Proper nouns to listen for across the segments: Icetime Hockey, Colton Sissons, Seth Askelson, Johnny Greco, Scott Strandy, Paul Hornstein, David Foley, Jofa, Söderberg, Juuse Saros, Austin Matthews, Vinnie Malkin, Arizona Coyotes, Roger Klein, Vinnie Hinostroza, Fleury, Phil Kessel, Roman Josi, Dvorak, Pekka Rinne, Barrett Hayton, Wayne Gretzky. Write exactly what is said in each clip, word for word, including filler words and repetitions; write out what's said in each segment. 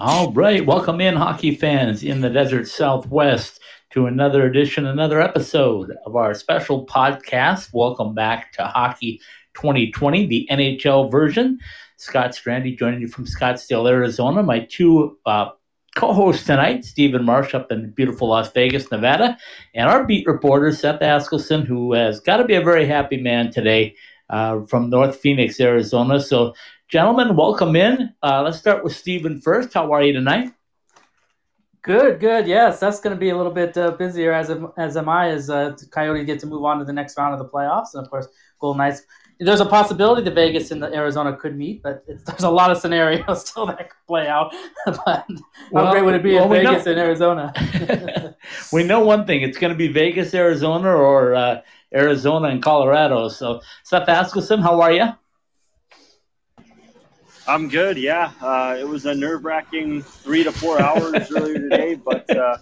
All right. Welcome in, hockey fans in the desert Southwest, to another edition, another episode of our special podcast. Welcome back to Hockey twenty twenty, the N H L version. Scott Strandy joining you from Scottsdale, Arizona. My two uh, co-hosts tonight, Stephen Marsh up in beautiful Las Vegas, Nevada, and our beat reporter, Seth Askelson, who has got to be a very happy man today uh, from North Phoenix, Arizona. So, gentlemen, welcome in. Uh, let's start with Stephen first. How are you tonight? Good, good. Yes, that's going to be a little bit uh, busier, as as am I, as uh, Coyotes get to move on to the next round of the playoffs. And, of course, Golden Knights. There's a possibility the Vegas and the Arizona could meet, but it's, there's a lot of scenarios still that could play out. But well, how great would it be well, if Vegas know. and Arizona? We know one thing. It's going to be Vegas, Arizona, or uh, Arizona and Colorado. So, Seth Askelson, how are you? I'm good, yeah. Uh, it was a nerve-wracking three to four hours earlier today, but uh,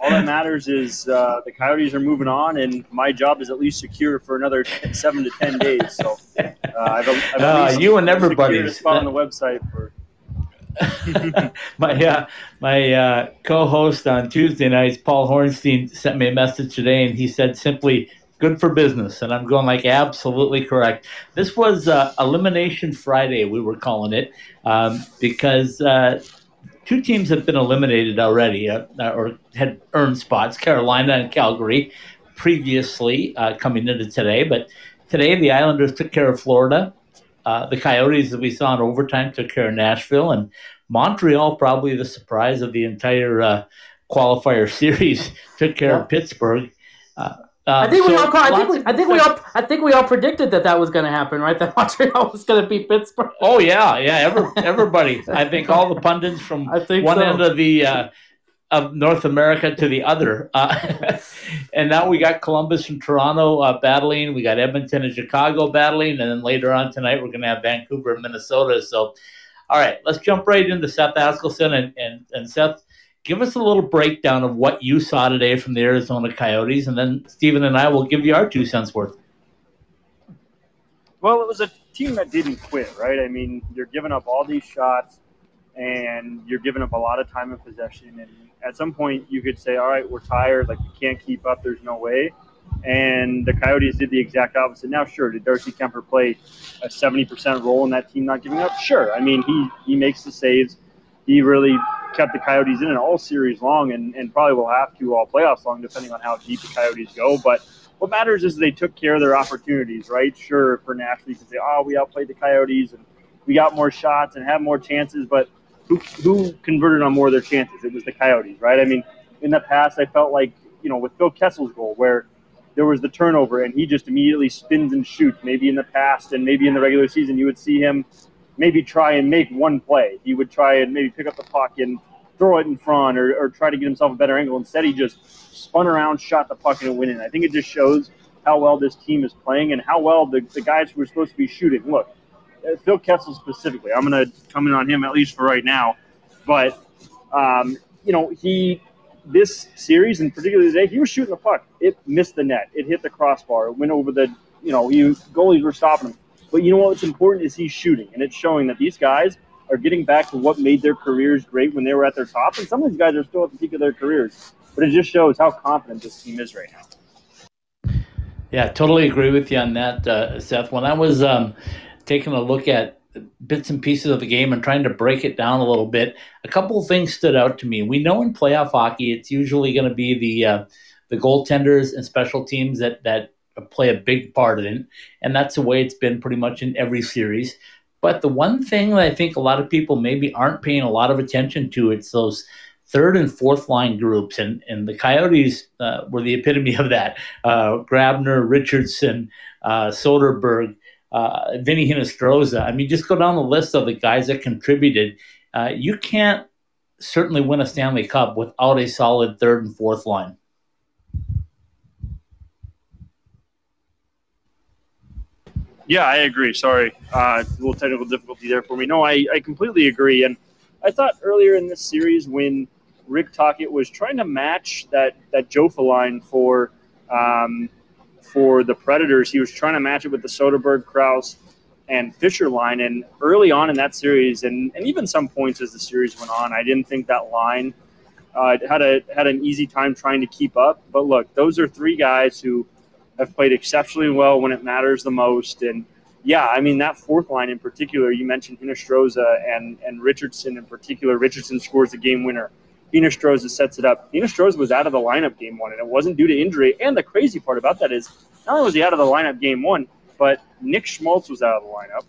all that matters is uh, the Coyotes are moving on, and my job is at least secure for another ten, seven to ten days. So uh, I've, I've uh, at least you and everybody a spot on the website for. my uh, my uh, co-host on Tuesday nights, Paul Hornstein, sent me a message today, and he said simply, "Good for business," and I'm going like absolutely correct. This was uh, Elimination Friday, we were calling it, um, because uh, two teams have been eliminated already uh, or had earned spots, Carolina and Calgary, previously uh, coming into today. But today the Islanders took care of Florida. Uh, the Coyotes that we saw in overtime took care of Nashville. And Montreal, probably the surprise of the entire uh, qualifier series, took care yeah. of Pittsburgh. Uh, Uh, I think so we all. I think we, I think we all. I think we all predicted that that was going to happen, right? That Montreal was going to beat Pittsburgh. Oh yeah, yeah. Every, everybody. I think all the pundits from one so. end of the uh, of North America to the other, uh, and now we got Columbus and Toronto uh, battling. We got Edmonton and Chicago battling, and then later on tonight we're going to have Vancouver and Minnesota. So, all right, let's jump right into Seth Askelson and and, and Seth. Give us a little breakdown of what you saw today from the Arizona Coyotes, and then Stephen and I will give you our two cents worth. Well, it was a team that didn't quit, right? I mean, you're giving up all these shots, and you're giving up a lot of time in possession. And at some point, you could say, all right, we're tired. Like, we can't keep up. There's no way. And the Coyotes did the exact opposite. Now, sure, did Darcy Kemper play a seventy percent role in that team not giving up? Sure. I mean, he, he makes the saves. He really kept the Coyotes in it all series long, and, and probably will have to all playoffs long, depending on how deep the Coyotes go. But what matters is they took care of their opportunities, right? Sure, for Nashville, you can say, oh, we outplayed the Coyotes, and we got more shots and had more chances. But who who converted on more of their chances? It was the Coyotes, right? I mean, in the past, I felt like, you know, with Phil Kessel's goal, where there was the turnover, and he just immediately spins and shoots. Maybe in the past and maybe in the regular season, you would see him maybe try and make one play. He would try and maybe pick up the puck and throw it in front, or, or try to get himself a better angle. Instead, he just spun around, shot the puck, and it went in. I think it just shows how well this team is playing and how well the, the guys who are supposed to be shooting. Look, Phil Kessel specifically, I'm going to come in on him at least for right now. But, um, you know, he this series, and particularly today, he was shooting the puck. It missed the net. It hit the crossbar. It went over the, you know, he, goalies were stopping him. But you know what's important is he's shooting, and it's showing that these guys are getting back to what made their careers great when they were at their top. And some of these guys are still at the peak of their careers. But it just shows how confident this team is right now. Yeah, totally agree with you on that, uh, Seth. When I was um, taking a look at bits and pieces of the game and trying to break it down a little bit, a couple of things stood out to me. We know in playoff hockey it's usually going to be the uh, the goaltenders and special teams that that – play a big part in it, and that's the way it's been pretty much in every series. But the one thing that I think a lot of people maybe aren't paying a lot of attention to, it's those third and fourth line groups, and, and the Coyotes uh, were the epitome of that. Uh, Grabner, Richardson, uh, Söderberg, uh, Vinnie Hinostroza. I mean, just go down the list of the guys that contributed. Uh, you can't certainly win a Stanley Cup without a solid third and fourth line. Yeah, I agree. Sorry. Uh, a little technical difficulty there for me. No, I, I completely agree. And I thought earlier in this series when Rick Tocchet was trying to match that, that Jofa line for um, for the Predators, he was trying to match it with the Söderberg, Krause, and Fisher line. And early on in that series, and, and even some points as the series went on, I didn't think that line uh, had a had an easy time trying to keep up. But look, those are three guys who have played exceptionally well when it matters the most. And yeah, I mean, that fourth line in particular, you mentioned Hinostroza and, and Richardson in particular. Richardson scores the game winner. Hinostroza sets it up. Hinostroza was out of the lineup game one, and it wasn't due to injury. And the crazy part about that is not only was he out of the lineup game one, but Nick Schmaltz was out of the lineup.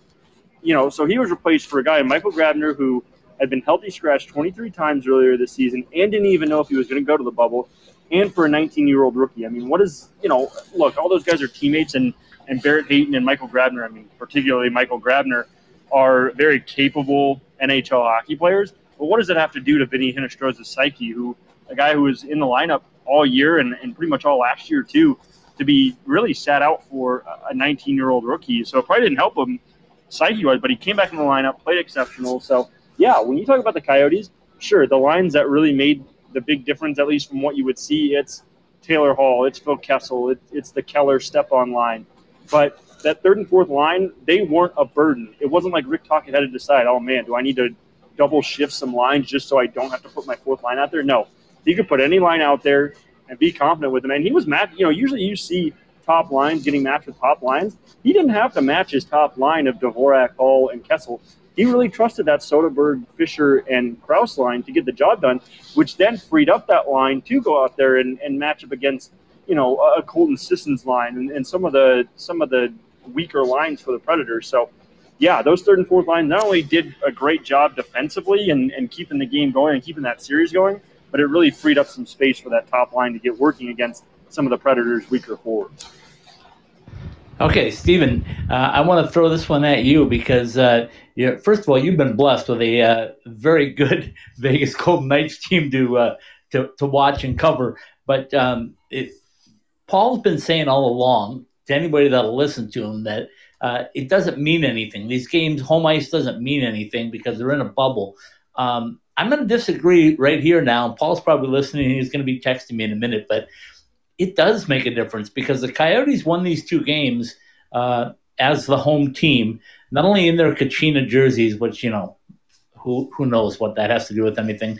You know, so he was replaced for a guy, Michael Grabner, who had been healthy scratched twenty-three times earlier this season and didn't even know if he was going to go to the bubble, and for a nineteen-year-old rookie. I mean, what is, you know, look, all those guys are teammates, and and Barrett Hayton and Michael Grabner, I mean, particularly Michael Grabner, are very capable N H L hockey players. But what does it have to do to Vinnie Hinostroza's psyche, who a guy who was in the lineup all year and, and pretty much all last year too, to be really sat out for a nineteen-year-old rookie? So it probably didn't help him psyche-wise, but he came back in the lineup, played exceptional. So, yeah, when you talk about the Coyotes, sure, the lines that really made the big difference, at least from what you would see, it's Taylor Hall, it's Phil Kessel, it, it's the Keller step-on line. But that third and fourth line, they weren't a burden. It wasn't like Rick Tocchet had to decide, oh, man, do I need to double shift some lines just so I don't have to put my fourth line out there? No. You could put any line out there and be confident with them. And he was matched. You know, usually you see top lines getting matched with top lines. He didn't have to match his top line of Dvorak, Hall, and Kessel. He really trusted that Söderberg, Fisher, and Krause line to get the job done, which then freed up that line to go out there and, and match up against, you know, a Colton Sissons line and, and some of the some of the weaker lines for the Predators. So, yeah, those third and fourth lines not only did a great job defensively and, and keeping the game going and keeping that series going, but it really freed up some space for that top line to get working against some of the Predators' weaker forwards. Okay, Stephen, uh, I want to throw this one at you because, uh, you know, first of all, you've been blessed with a uh, very good Vegas Golden Knights team to uh, to, to watch and cover. But um, it, Paul's been saying all along to anybody that'll listen to him that uh, it doesn't mean anything. These games, home ice doesn't mean anything because they're in a bubble. Um, I'm going to disagree right here now. Paul's probably listening. He's going to be texting me in a minute, but it does make a difference because the Coyotes won these two games uh, as the home team, not only in their Kachina jerseys, which, you know, who who knows what that has to do with anything,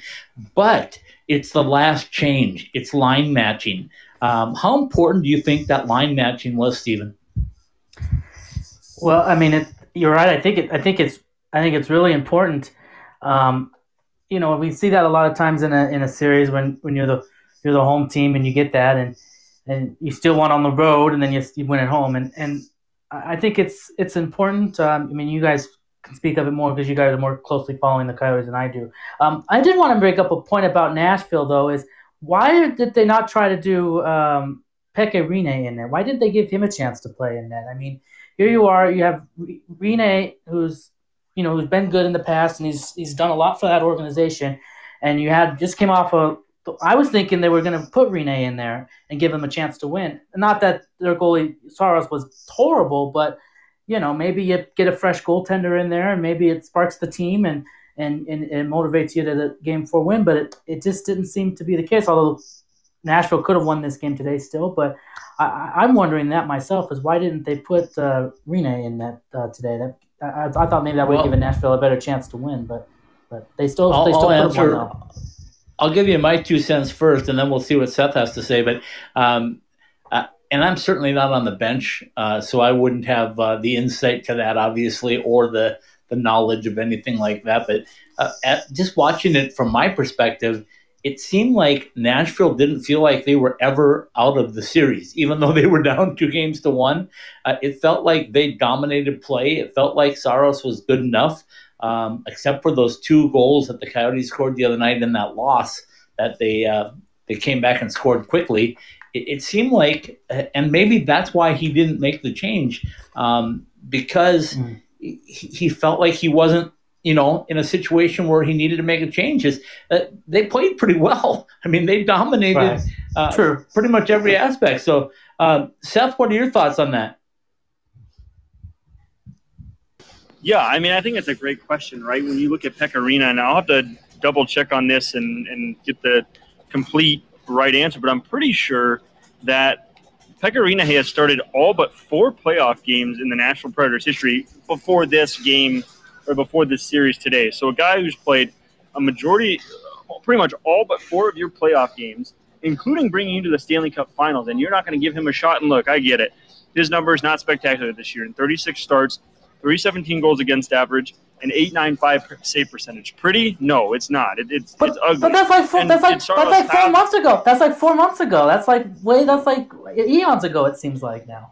but it's the last change. It's line matching. Um, how important do you think that line matching was, Stephen? Well, I mean, it, you're right. I think it, I think it's I think it's really important. Um, you know, we see that a lot of times in a in a series when, when you're the you're the home team and you get that, and and you still want on the road, and then you, you win at home. And, and I think it's it's important. Um, I mean, you guys can speak of it more because you guys are more closely following the Coyotes than I do. Um, I did want to break up a point about Nashville, though, is why did they not try to do um, Pekka Rinne in there? Why didn't they give him a chance to play in that? I mean, here you are. You have Rinne, who's you know who's been good in the past, and he's he's done a lot for that organization. And you had just came off a I was thinking they were going to put Rinne in there and give him a chance to win. Not that their goalie Saros was horrible, but you know maybe you get a fresh goaltender in there and maybe it sparks the team and and, and it motivates you to the game four win. But it, it just didn't seem to be the case. Although Nashville could have won this game today still, but I, I'm wondering that myself is why didn't they put uh, Rinne in that uh, today? That I, I thought maybe that would well, give Nashville a better chance to win, but but they still I'll, they still I'll put answer. One up. I'll give you my two cents first, and then we'll see what Seth has to say. But um, uh, and I'm certainly not on the bench, uh, so I wouldn't have uh, the insight to that, obviously, or the, the knowledge of anything like that. But uh, at, just watching it from my perspective, it seemed like Nashville didn't feel like they were ever out of the series, even though they were down two games to one. Uh, it felt like they dominated play. It felt like Saros was good enough. Um, except for those two goals that the Coyotes scored the other night in that loss that they uh, they came back and scored quickly. It, it seemed like, and maybe that's why he didn't make the change, um, because mm. he, he felt like he wasn't, you know, in a situation where he needed to make a change. Is, uh, they played pretty well. I mean, they dominated right. uh, pretty much every aspect. So, uh, Seth, what are your thoughts on that? Yeah, I mean, I think it's a great question, right? When you look at Pekka Rinne, and I'll have to double check on this and, and get the complete right answer, but I'm pretty sure that Pekka Rinne has started all but four playoff games in the National Predators' history before this game or before this series today. So a guy who's played a majority, pretty much all but four of your playoff games, including bringing you to the Stanley Cup Finals, and you're not going to give him a shot. And look, I get it. His number is not spectacular this year. In thirty-six starts, three seventeen goals against average, and eight ninety-five save percentage. Pretty? No, it's not. It, it's, but, it's ugly. But that's like four, that's like, that's like four half, months ago. That's like four months ago. That's like way. That's like eons ago. It seems like now.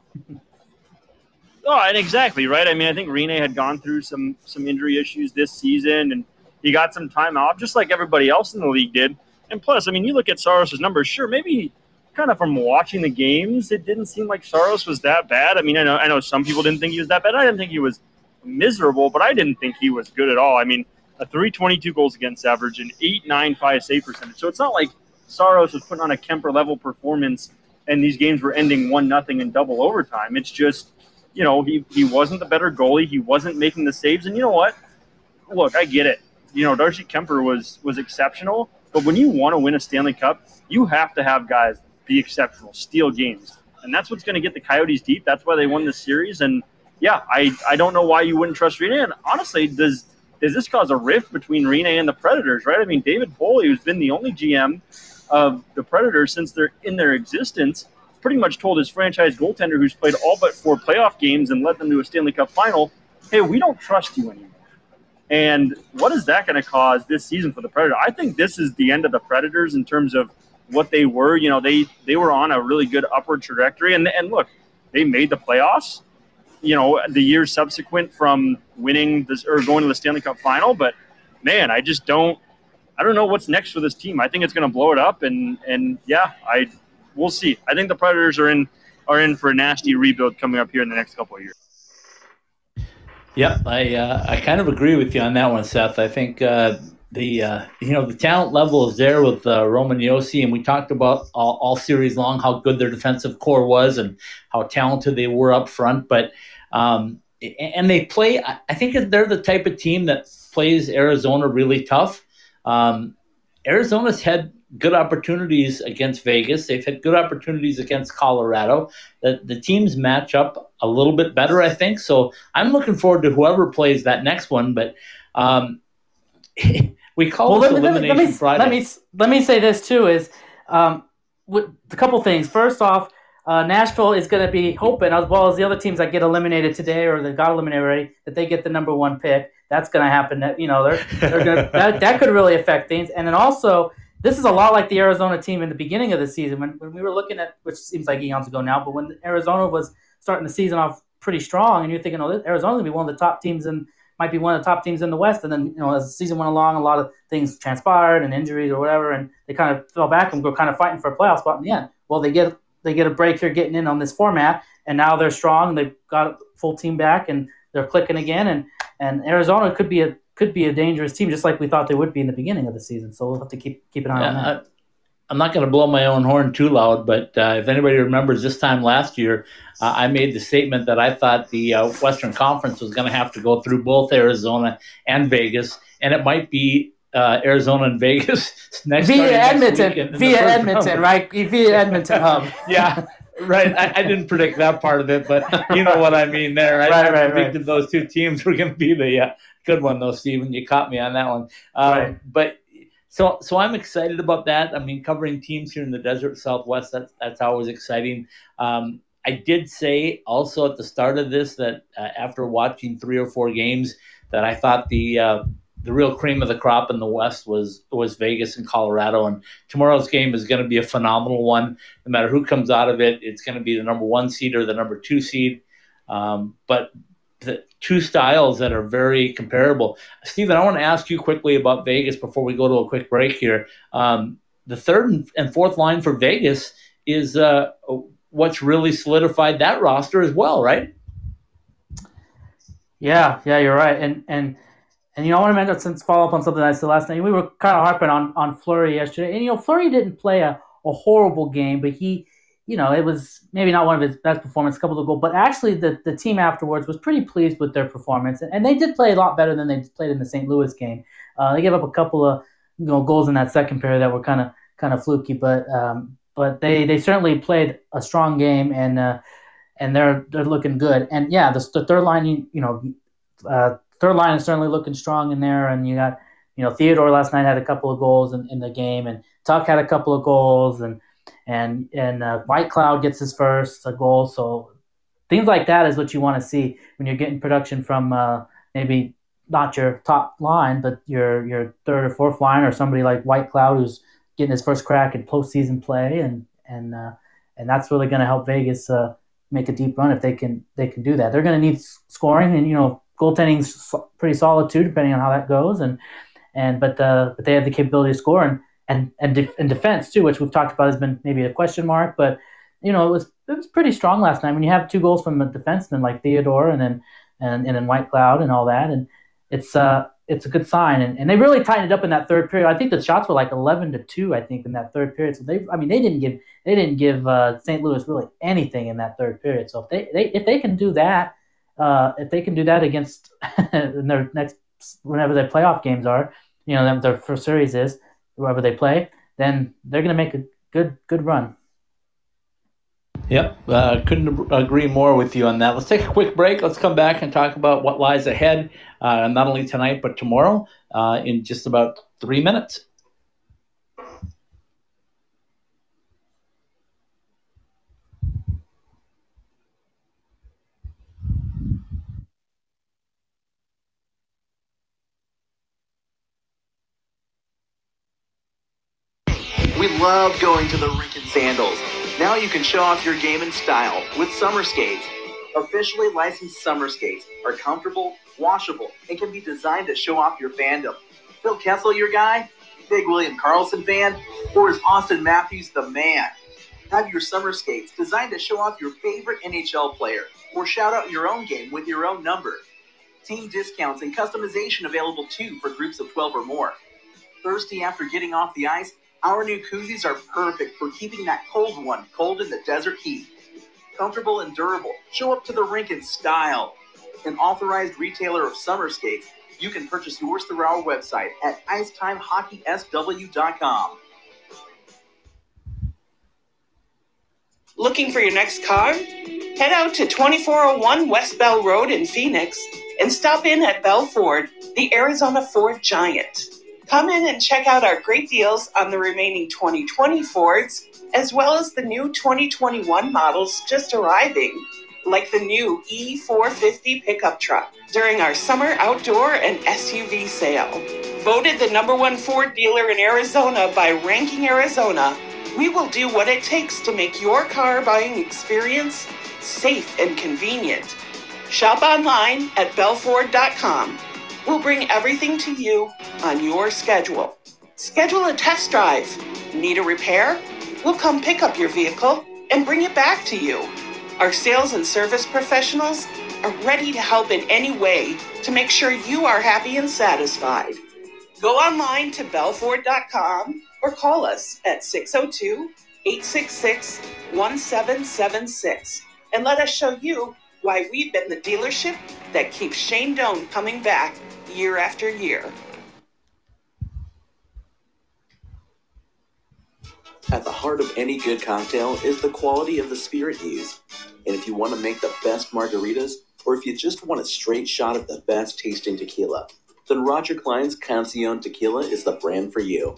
Oh, and exactly right. I mean, I think Rinne had gone through some some injury issues this season, and he got some time off, just like everybody else in the league did. And plus, I mean, you look at Saros' numbers. Sure, maybe kind of from watching the games, it didn't seem like Saros was that bad. I mean, I know I know some people didn't think he was that bad. I didn't think he was miserable, but I didn't think he was good at all. I mean, a three twenty-two goals against average and eight ninety-five save percentage. So it's not like Saros was putting on a Kemper level performance and these games were ending one nothing in double overtime. It's just, you know, he he wasn't the better goalie. He wasn't making the saves. And you know what? Look, I get it. You know, Darcy Kemper was was exceptional, but when you want to win a Stanley Cup, you have to have guys be exceptional, steal games. And that's what's going to get the Coyotes deep. That's why they won this series. And yeah, I, I don't know why you wouldn't trust Rinne. And honestly, does does this cause a rift between Rinne and the Predators, right? I mean, David Foley, who's been the only G M of the Predators since they're in their existence, pretty much told his franchise goaltender, who's played all but four playoff games and led them to a Stanley Cup final, hey, we don't trust you anymore. And what is that going to cause this season for the Predators? I think this is the end of the Predators in terms of what they were. You know, they, they were on a really good upward trajectory. And, and look, they made the playoffs, you know, the year subsequent from winning this or going to the Stanley Cup final. But, man, I just don't – I don't know what's next for this team. I think it's going to blow it up. And, and yeah, I we'll see. I think the Predators are in, are in for a nasty rebuild coming up here in the next couple of years. Yep, I uh, I kind of agree with you on that one, Seth. I think uh, the uh, you know the talent level is there with uh, Roman Josi, and we talked about all, all series long how good their defensive core was and how talented they were up front. But um, and they play. I think they're the type of team that plays Arizona really tough. Um, Arizona's had good opportunities against Vegas. They've had good opportunities against Colorado. The, the teams match up a little bit better, I think. So I'm looking forward to whoever plays that next one. But um, we call well, this let, Elimination let me, Friday. Let me, let me say this, too, is um, with a couple things. First off, uh, Nashville is going to be hoping, as well as the other teams that get eliminated today or that got eliminated already, that they get the number one pick. That's going to happen. That, you know, they're, they're gonna, that, that could really affect things. And then also – this is a lot like the Arizona team in the beginning of the season when, when we were looking at, which seems like eons ago now, but when Arizona was starting the season off pretty strong and you're thinking, oh, Arizona's going to be one of the top teams and might be one of the top teams in the West. And then, you know, as the season went along, a lot of things transpired and injuries or whatever, and they kind of fell back and were kind of fighting for a playoff spot in the end. Well, they get they get a break here getting in on this format, and now they're strong. They've got a full team back, and they're clicking again. And, and Arizona could be a could be a dangerous team, just like we thought they would be in the beginning of the season. So we'll have to keep keep an eye yeah, on that. I, I'm not going to blow my own horn too loud, but uh, if anybody remembers this time last year, uh, I made the statement that I thought the uh, Western Conference was going to have to go through both Arizona and Vegas, and it might be uh, Arizona and Vegas next via Edmonton, next via Edmonton, round. right? Via Edmonton hub. Yeah. Right, I, I didn't predict that part of it, but you know what I mean there. I, right, I right, predicted right. Those two teams were going to be the uh, good one, though, Stephen. You caught me on that one. Um, right. But so, so I'm excited about that. I mean, covering teams here in the desert Southwest, that's that's always exciting. Um, I did say also at the start of this that uh, after watching three or four games, that I thought the uh, the real cream of the crop in the West was was Vegas and Colorado, and tomorrow's game is going to be a phenomenal one. No matter who comes out of it, it's going to be the number one seed or the number two seed. Um, but the two styles that are very comparable. Stephen, I want to ask you quickly about Vegas before we go to a quick break here. Um, the third and fourth line for Vegas is uh, what's really solidified that roster as well, right? Yeah, yeah, you're right. And and – And, you know, I want to mention, since follow up on something I said last night, we were kind of harping on, on Fleury yesterday. And, you know, Fleury didn't play a, a horrible game, but he, you know, it was maybe not one of his best performances, a couple of goals. But actually the, the team afterwards was pretty pleased with their performance. And, and they did play a lot better than they played in the Saint Louis game. Uh, they gave up a couple of, you know, goals in that second period that were kind of kind of fluky. But um, but they, they certainly played a strong game, and uh, and they're they're looking good. And yeah, the, the third line, you, you know, uh, third line is certainly looking strong in there. And you got, you know, Theodore last night had a couple of goals in, in the game, and Tuck had a couple of goals, and and and uh, White Cloud gets his first a goal. So things like that is what you want to see when you're getting production from uh, maybe not your top line, but your your third or fourth line, or somebody like White Cloud who's getting his first crack in postseason play, and and uh, and that's really going to help Vegas uh, make a deep run if they can they can do that. They're going to need scoring, and you know, goaltending's pretty solid too, depending on how that goes. And and but uh, but they have the capability to score, and and and, de- and defense too, which we've talked about has been maybe a question mark. But you know, it was it was pretty strong last night when you have two goals from a defenseman like Theodore and then and and then White Cloud and all that, and it's uh it's a good sign, and, and they really tightened it up in that third period. I think the shots were like eleven to two. I think in that third period, so they, I mean, they didn't give they didn't give uh, Saint Louis really anything in that third period. So if they, they if they can do that, uh, if they can do that against in their next whenever their playoff games are, you know, their first series is whoever they play, then they're going to make a good good run. Yep, uh, couldn't agree more with you on that. Let's take a quick break. Let's come back and talk about what lies ahead, uh, not only tonight but tomorrow, uh, in just about three minutes. We love going to the rink in sandals. Now you can show off your game in style with Summer Skates. Officially licensed Summer Skates are comfortable, washable, and can be designed to show off your fandom. Phil Kessel, your guy? Big William Karlsson fan? Or is Austin Matthews the man? Have your Summer Skates designed to show off your favorite N H L player or shout out your own game with your own number. Team discounts and customization available too for groups of twelve or more. Thirsty after getting off the ice? Our new koozies are perfect for keeping that cold one cold in the desert heat. Comfortable and durable, show up to the rink in style. An authorized retailer of Summer Skates, you can purchase yours through our website at ice time hockey s w dot com. Looking for your next car? Head out to twenty-four oh one West Bell Road in Phoenix and stop in at Bell Ford, the Arizona Ford Giant. Come in and check out our great deals on the remaining twenty twenty Fords, as well as the new twenty twenty-one models just arriving, like the new E four fifty pickup truck, during our summer outdoor and S U V sale. Voted the number one Ford dealer in Arizona by Ranking Arizona, we will do what it takes to make your car buying experience safe and convenient. Shop online at bell ford dot com. We'll bring everything to you on your schedule. Schedule a test drive. Need a repair? We'll come pick up your vehicle and bring it back to you. Our sales and service professionals are ready to help in any way to make sure you are happy and satisfied. Go online to bell ford dot com or call us at six oh two, eight six six, one seven seven six and let us show you why we've been the dealership that keeps Shane Doan coming back year after year. At the heart of any good cocktail is the quality of the spirit used. And if you want to make the best margaritas, or if you just want a straight shot of the best tasting tequila, then Roger Klein's Canción Tequila is the brand for you.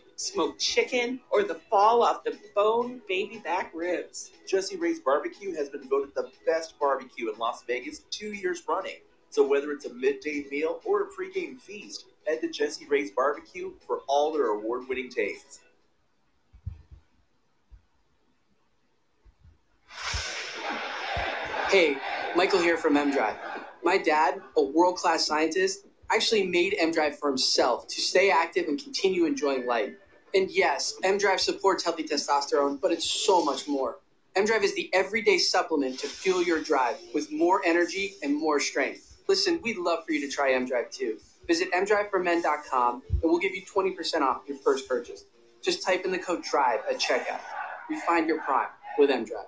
smoked chicken, or the fall off the bone baby back ribs. Jesse Ray's Barbecue has been voted the best barbecue in Las Vegas two years running. So whether it's a midday meal or a pregame feast, head to Jesse Ray's Barbecue for all their award-winning tastes. Hey, Michael here from M-Drive. My dad, a world-class scientist, actually made M-Drive for himself to stay active and continue enjoying life. And yes, M-Drive supports healthy testosterone, but it's so much more. M-Drive is the everyday supplement to fuel your drive with more energy and more strength. Listen, we'd love for you to try M-Drive too. Visit m drive for men dot com and we'll give you twenty percent off your first purchase. Just type in the code DRIVE at checkout. You find your prime with M-Drive.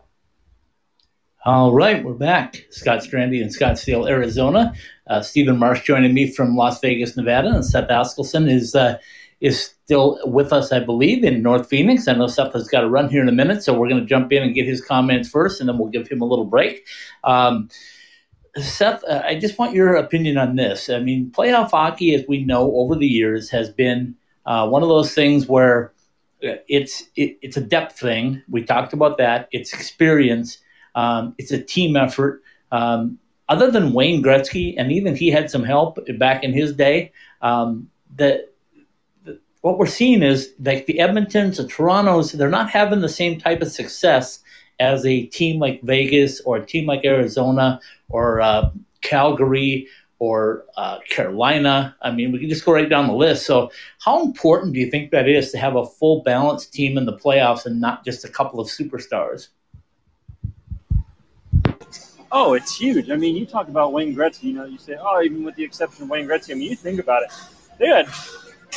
All right, we're back. Scott Strandy in Scottsdale, Arizona. Uh, Stephen Marsh joining me from Las Vegas, Nevada. And Seth Askelson is uh, is still with us, I believe, in North Phoenix. I know Seth has got a run here in a minute, so we're going to jump in and get his comments first, and then we'll give him a little break. Um, Seth, uh, I just want your opinion on this. I mean, playoff hockey, as we know over the years, has been uh, one of those things where it's it, it's a depth thing. We talked about that. It's experience. Um, it's a team effort. Um, other than Wayne Gretzky, and even he had some help back in his day, um, the, the, what we're seeing is like the Edmontons, the Torontos, they're not having the same type of success as a team like Vegas or a team like Arizona or uh, Calgary or uh, Carolina. I mean, we can just go right down the list. So how important do you think that is to have a full balanced team in the playoffs and not just a couple of superstars? Oh, it's huge. I mean, you talk about Wayne Gretzky, you know, you say, oh, even with the exception of Wayne Gretzky, I mean, you think about it. They had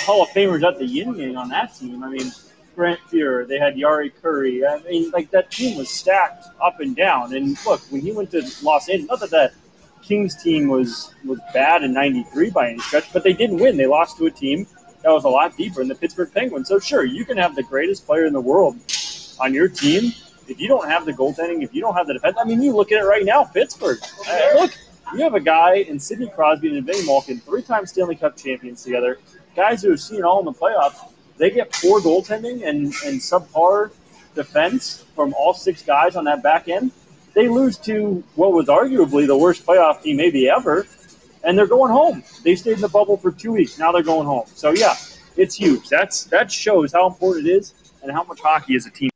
Hall of Famers at the yin yang on that team. I mean, Grant Fuhr, they had Jari Kurri. I mean, like, that team was stacked up and down. And, look, when he went to Los Angeles, not that that Kings team was, was bad in ninety-three by any stretch, but they didn't win. They lost to a team that was a lot deeper in the Pittsburgh Penguins. So, sure, you can have the greatest player in the world on your team. If you don't have the goaltending, if you don't have the defense, I mean, you look at it right now, Pittsburgh. Uh, look, you have a guy in Sidney Crosby and Vinnie Malkin, three-time Stanley Cup champions together, guys who have seen all in the playoffs. They get poor goaltending and, and subpar defense from all six guys on that back end. They lose to what was arguably the worst playoff team maybe ever, and they're going home. They stayed in the bubble for two weeks. Now they're going home. So, yeah, it's huge. That's that shows how important it is and how much hockey is a team.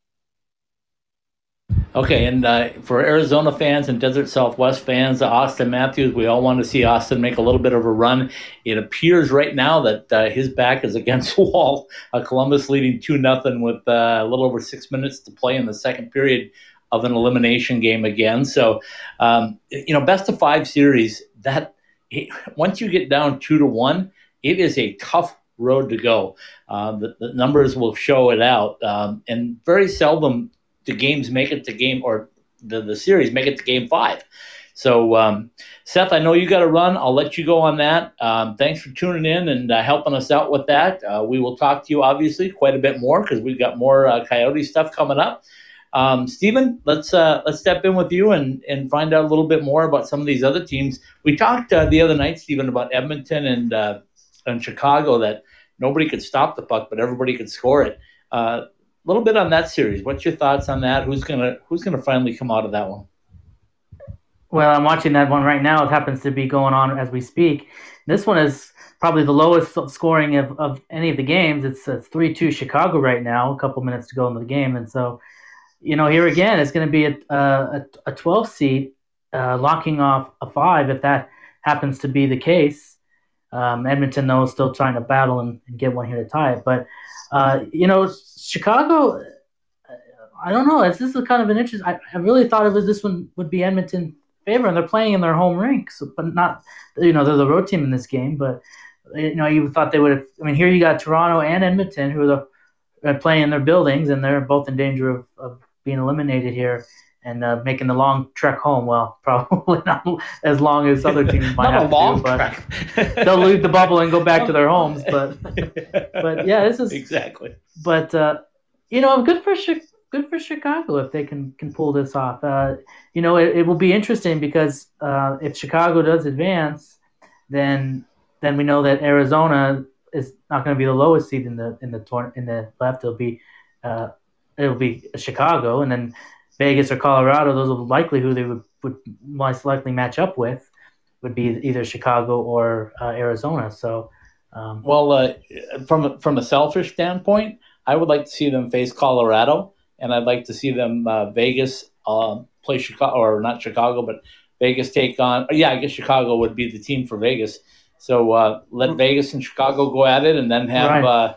Okay, and uh, for Arizona fans and Desert Southwest fans, Austin Matthews, we all want to see Austin make a little bit of a run. It appears right now that uh, his back is against the wall. Uh, Columbus leading two nothing with uh, a little over six minutes to play in the second period of an elimination game again. So, um, you know, best of five series, that once you get down two to one, it is a tough road to go. Uh, the, the numbers will show it out, um, and very seldom the games make it to game, or the, the series make it to game five. So, um, Seth, I know you got to run. I'll let you go on that. Um, thanks for tuning in and uh, helping us out with that. Uh, we will talk to you, obviously, quite a bit more because we've got more uh, Coyote stuff coming up. Um, Stephen, let's uh, let's step in with you and, and find out a little bit more about some of these other teams. We talked uh, the other night, Stephen, about Edmonton and, uh, and Chicago, that nobody could stop the puck, but everybody could score it. Uh A little bit on that series. What's your thoughts on that? Who's gonna Who's gonna finally come out of that one? Well, I'm watching that one right now. It happens to be going on as we speak. This one is probably the lowest scoring of, of any of the games. It's it's three two Chicago right now. A couple minutes to go into the game, and so you know here again, it's going to be a a, a twelve seed uh, locking off a five if that happens to be the case. Um, Edmonton though is still trying to battle and, and get one here to tie it, but uh, you know. Chicago, I don't know. This is kind of an interest. I, I really thought it was this one would be Edmonton favor, and they're playing in their home rink. So, but not, you know, they're the road team in this game. But you know, you thought they would have. I mean, here you got Toronto and Edmonton who are, the, are playing in their buildings, and they're both in danger of, of being eliminated here and uh, making the long trek home. Well, probably not as long as other teams might have to do, but they'll leave the bubble and go back to their homes. But, but yeah, this is exactly. But uh, you know, good for good for Chicago if they can, can pull this off. Uh, you know, it, it will be interesting because uh, if Chicago does advance, then then we know that Arizona is not going to be the lowest seed in the in the tour, in the left. It'll be uh, it'll be Chicago, and then Vegas or Colorado. Those are likely who they would, would most likely match up with. Would be either Chicago or uh, Arizona. So, um, well, uh, from from a selfish standpoint, I would like to see them face Colorado, and I'd like to see them uh, Vegas uh, play Chicago, or not Chicago, but Vegas take on. Yeah, I guess Chicago would be the team for Vegas. So uh, let mm-hmm. Vegas and Chicago go at it, and then have right. uh,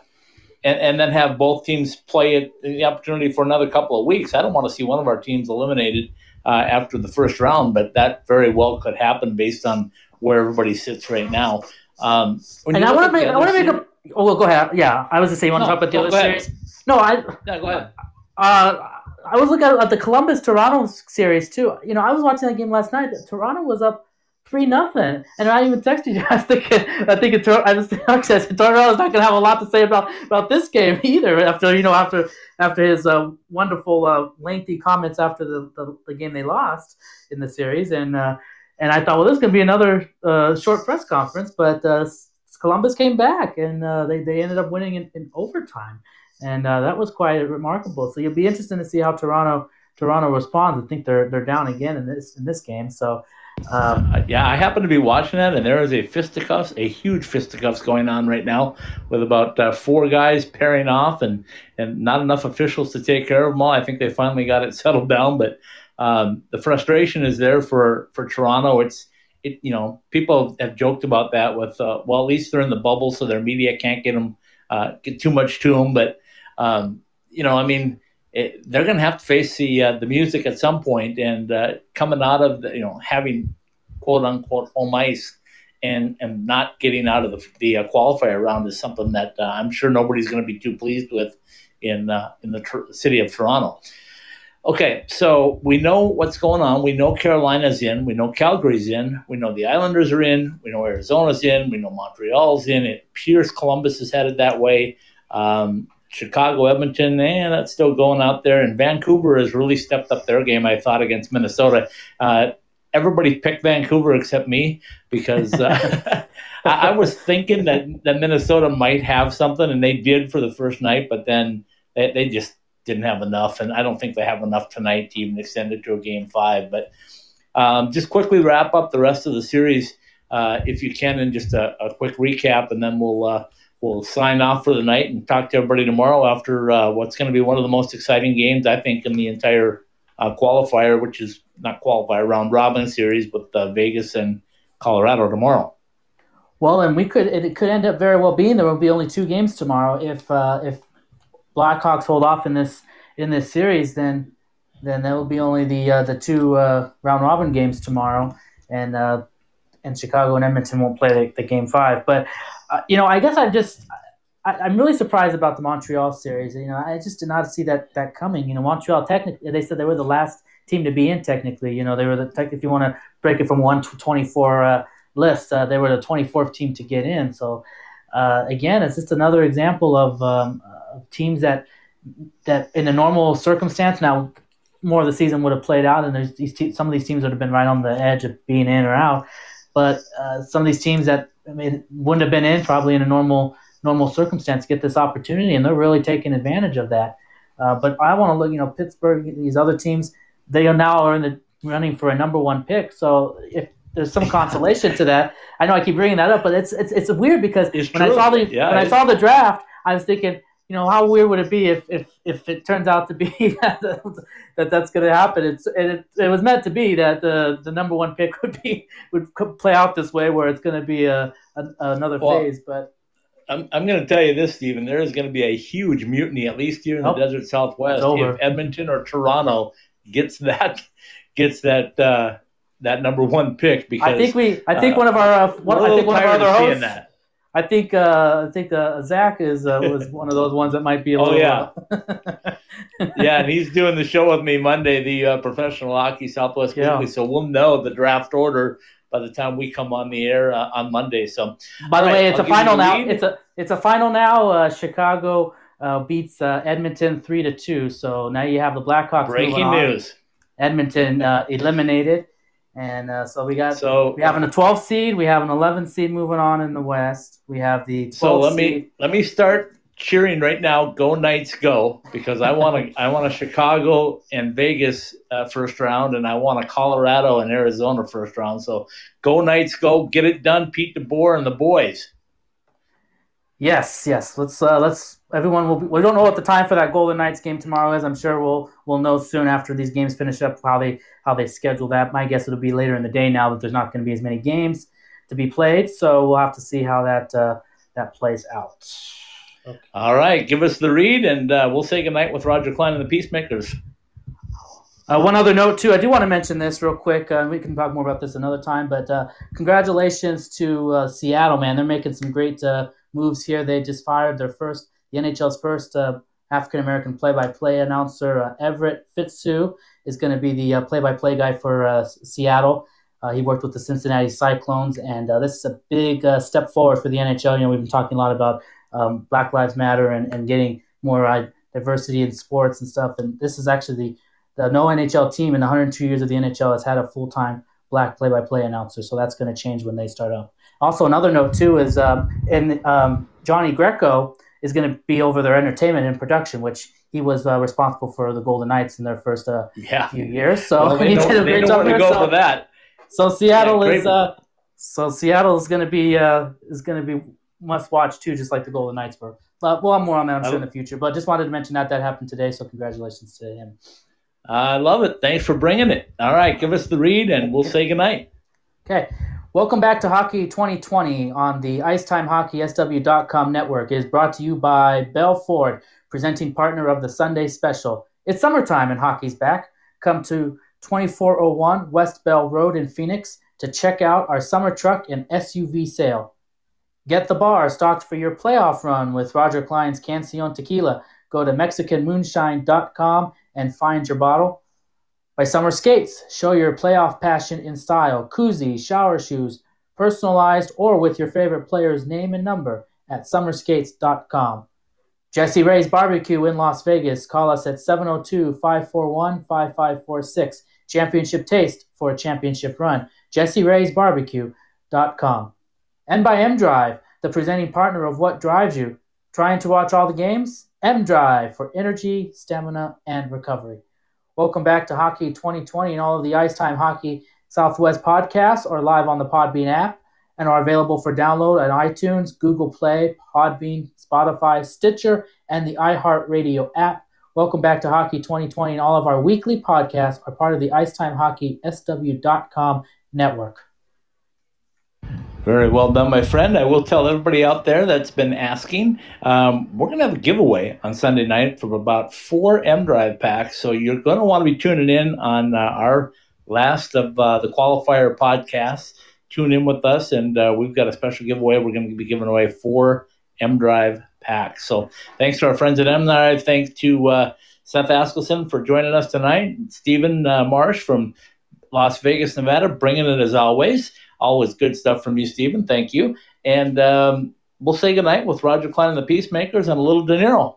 and and then have both teams play it the opportunity for another couple of weeks. I don't want to see one of our teams eliminated Uh, after the first round, but that very well could happen based on where everybody sits right now. Um, and I want to make, I want to make a. Oh, well, go ahead. Yeah, I was going to say, you want to no, talk about the other series? No, I. No, go ahead. Uh, I was looking at the Columbus-Toronto series too. You know, I was watching that game last night. Toronto was up three nothing, and I even texted you. I was thinking, I think it, I was thinking, Toronto's not going to have a lot to say about, about this game either. After you know, after after his uh, wonderful uh, lengthy comments after the, the, the game they lost in the series, and uh, and I thought, well, this is going to be another uh, short press conference, but uh, Columbus came back, and uh, they they ended up winning in, in overtime, and uh, that was quite remarkable. So you'll be interested to see how Toronto Toronto responds. I think they're they're down again in this in this game, so. Um, uh, yeah, I happen to be watching that, and there is a fisticuffs, a huge fisticuffs going on right now, with about uh, four guys pairing off, and, and not enough officials to take care of them all. I think they finally got it settled down, but um, the frustration is there for, for Toronto. It's it you know people have joked about that with uh, well, at least they're in the bubble, so their media can't get them uh, get too much to them. But um, you know, I mean. It, they're going to have to face the uh, the music at some point, and uh, coming out of the, you know having quote unquote home ice and, and not getting out of the the uh, qualifier round is something that uh, I'm sure nobody's going to be too pleased with in uh, in the tr- city of Toronto. Okay, so we know what's going on. We know Carolina's in. We know Calgary's in. We know the Islanders are in. We know Arizona's in. We know Montreal's in. It appears Columbus is headed that way. Um, Chicago, Edmonton, and eh, that's still going out there. And Vancouver has really stepped up their game, I thought, against Minnesota. Uh, everybody picked Vancouver except me because uh, I, I was thinking that, that Minnesota might have something, and they did for the first night, but then they, they just didn't have enough, and I don't think they have enough tonight to even extend it to a game five. But um, just quickly wrap up the rest of the series, uh, if you can, in just a, a quick recap, and then we'll uh, – We'll sign off for the night and talk to everybody tomorrow after uh, what's going to be one of the most exciting games, I think, in the entire uh, qualifier, which is not qualifier, round-robin series with uh, Vegas and Colorado tomorrow. Well, and we could it could end up very well being there will be only two games tomorrow. If uh, if Blackhawks hold off in this in this series, then then there will be only the uh, the two uh, round-robin games tomorrow, and uh, and Chicago and Edmonton won't play the, the game five, but. Uh, you know, I guess I'm just – I'm really surprised about the Montreal series. You know, I just did not see that, that coming. You know, Montreal technically – they said they were the last team to be in technically. You know, they were the tech, – if you want to break it from one to twenty-four uh, list, uh, they were the twenty-fourth team to get in. So, uh, again, it's just another example of um, uh, teams that that in a normal circumstance – now more of the season would have played out, and there's these te- some of these teams would have been right on the edge of being in or out. But uh, some of these teams that – I mean, wouldn't have been in probably in a normal normal circumstance, get this opportunity, and they're really taking advantage of that. Uh, but I want to look, you know, Pittsburgh, these other teams, they are now are in the running for a number one pick. So if there's some consolation to that, I know I keep bringing that up, but it's it's it's weird because it's when true. I saw the yeah, when I saw the draft, I was thinking, you know, how weird would it be if if, if it turns out to be that, that that's going to happen? It's and it, it was meant to be that the the number one pick would be would play out this way, where it's going to be a, a another well, phase. But I'm I'm going to tell you this, Stephen. There is going to be a huge mutiny, at least here in nope. the Desert Southwest, if Edmonton or Toronto gets that gets that uh, that number one pick. Because I think we I think uh, one of our uh, one, I think one of our other hosts. That. I think uh, I think uh, Zach is uh, was one of those ones that might be a little. Oh yeah, yeah, and he's doing the show with me Monday, the uh, Professional Hockey Southwest yeah. Weekly. So we'll know the draft order by the time we come on the air uh, on Monday. So by the right, way, it's I'll a final now. Lead. It's a it's a final now. Uh, Chicago uh, beats uh, Edmonton three to two. So now you have the Blackhawks. Breaking news: on. Edmonton uh, eliminated, And uh, so we got so, we have a twelve seed, we have an eleven seed moving on in the West. We have the twelve so let seed. me let me start cheering right now. Go Knights, go! Because I want to I want a Chicago and Vegas uh, first round, and I want a Colorado and Arizona first round. So go Knights, go! Get it done, Pete DeBoer and the boys. Yes, yes. Let's uh, let's everyone will. Be, we don't know what the time for that Golden Knights game tomorrow is. I'm sure we'll we'll know soon after these games finish up how they how they schedule that. My guess it'll be later in the day now that there's not going to be as many games to be played. So we'll have to see how that uh, that plays out. Okay. All right, give us the read, and uh, we'll say goodnight with Roger Klein and the Peacemakers. Uh, one other note, too. I do want to mention this real quick, and uh, we can talk more about this another time, but uh, congratulations to uh, Seattle, man. They're making some great uh, moves here. They just fired their first, the N H L's first uh, African-American play-by-play announcer, uh, Everett Fitzhugh, is going to be the uh, play-by-play guy for uh, Seattle. Uh, he worked with the Cincinnati Cyclones, and uh, this is a big uh, step forward for the N H L. You know, we've been talking a lot about Um, Black Lives Matter and, and getting more uh, diversity in sports and stuff. And this is actually the, the no N H L team in one hundred two years of the N H L has had a full-time black play-by-play announcer. So that's going to change when they start up. Also, another note, too, is um, and, um, Johnny Greco is going to be over their entertainment and production, which he was uh, responsible for the Golden Knights in their first uh, yeah. few years. So well, he did a great job there. So, that. so Seattle yeah, is uh, so Seattle is going to be uh, is going to be. must watch too, just like the Golden Knights were. But we'll have more on that, I'm sure, in the future. But just wanted to mention that that happened today, so congratulations to him. I love it. Thanks for bringing it. All right, give us the read, and we'll say goodnight. Okay. Welcome back to Hockey twenty twenty on the Icetime Hockey S W dot com network. It is brought to you by Bell Ford, presenting partner of the Sunday Special. It's summertime, and hockey's back. Come to twenty-four oh one West Bell Road in Phoenix to check out our summer truck and S U V sale. Get the bar stocked for your playoff run with Roger Klein's Canción Tequila. Go to Mexican Moonshine dot com and find your bottle. By Summer Skates, show your playoff passion in style. Koozie, shower shoes, personalized or with your favorite player's name and number at Summer Skates dot com. Jesse Ray's Barbecue in Las Vegas. Call us at seven oh two, five four one, five five four six. Championship taste for a championship run. Jesse Ray's Barbecue dot com. And by M-Drive, the presenting partner of What Drives You. Trying to watch all the games? M-Drive for energy, stamina, and recovery. Welcome back to Hockey twenty twenty, and all of the Ice Time Hockey Southwest podcasts are live on the Podbean app and are available for download on iTunes, Google Play, Podbean, Spotify, Stitcher, and the iHeartRadio app. Welcome back to Hockey twenty twenty, and all of our weekly podcasts are part of the Icetime Hockey S W dot com network. Very well done, my friend. I will tell everybody out there that's been asking, um, we're going to have a giveaway on Sunday night for about four M-Drive packs, so you're going to want to be tuning in on uh, our last of uh, the Qualifier podcast. Tune in with us, and uh, we've got a special giveaway. We're going to be giving away four M-Drive packs. So thanks to our friends at M-Drive. Thanks to uh, Seth Askelson for joining us tonight, and Stephen uh, Marsh from Las Vegas, Nevada, bringing it as always. Always good stuff from you, Stephen. Thank you. And um, we'll say goodnight with Roger Klein and the Peacemakers and a little De Niro.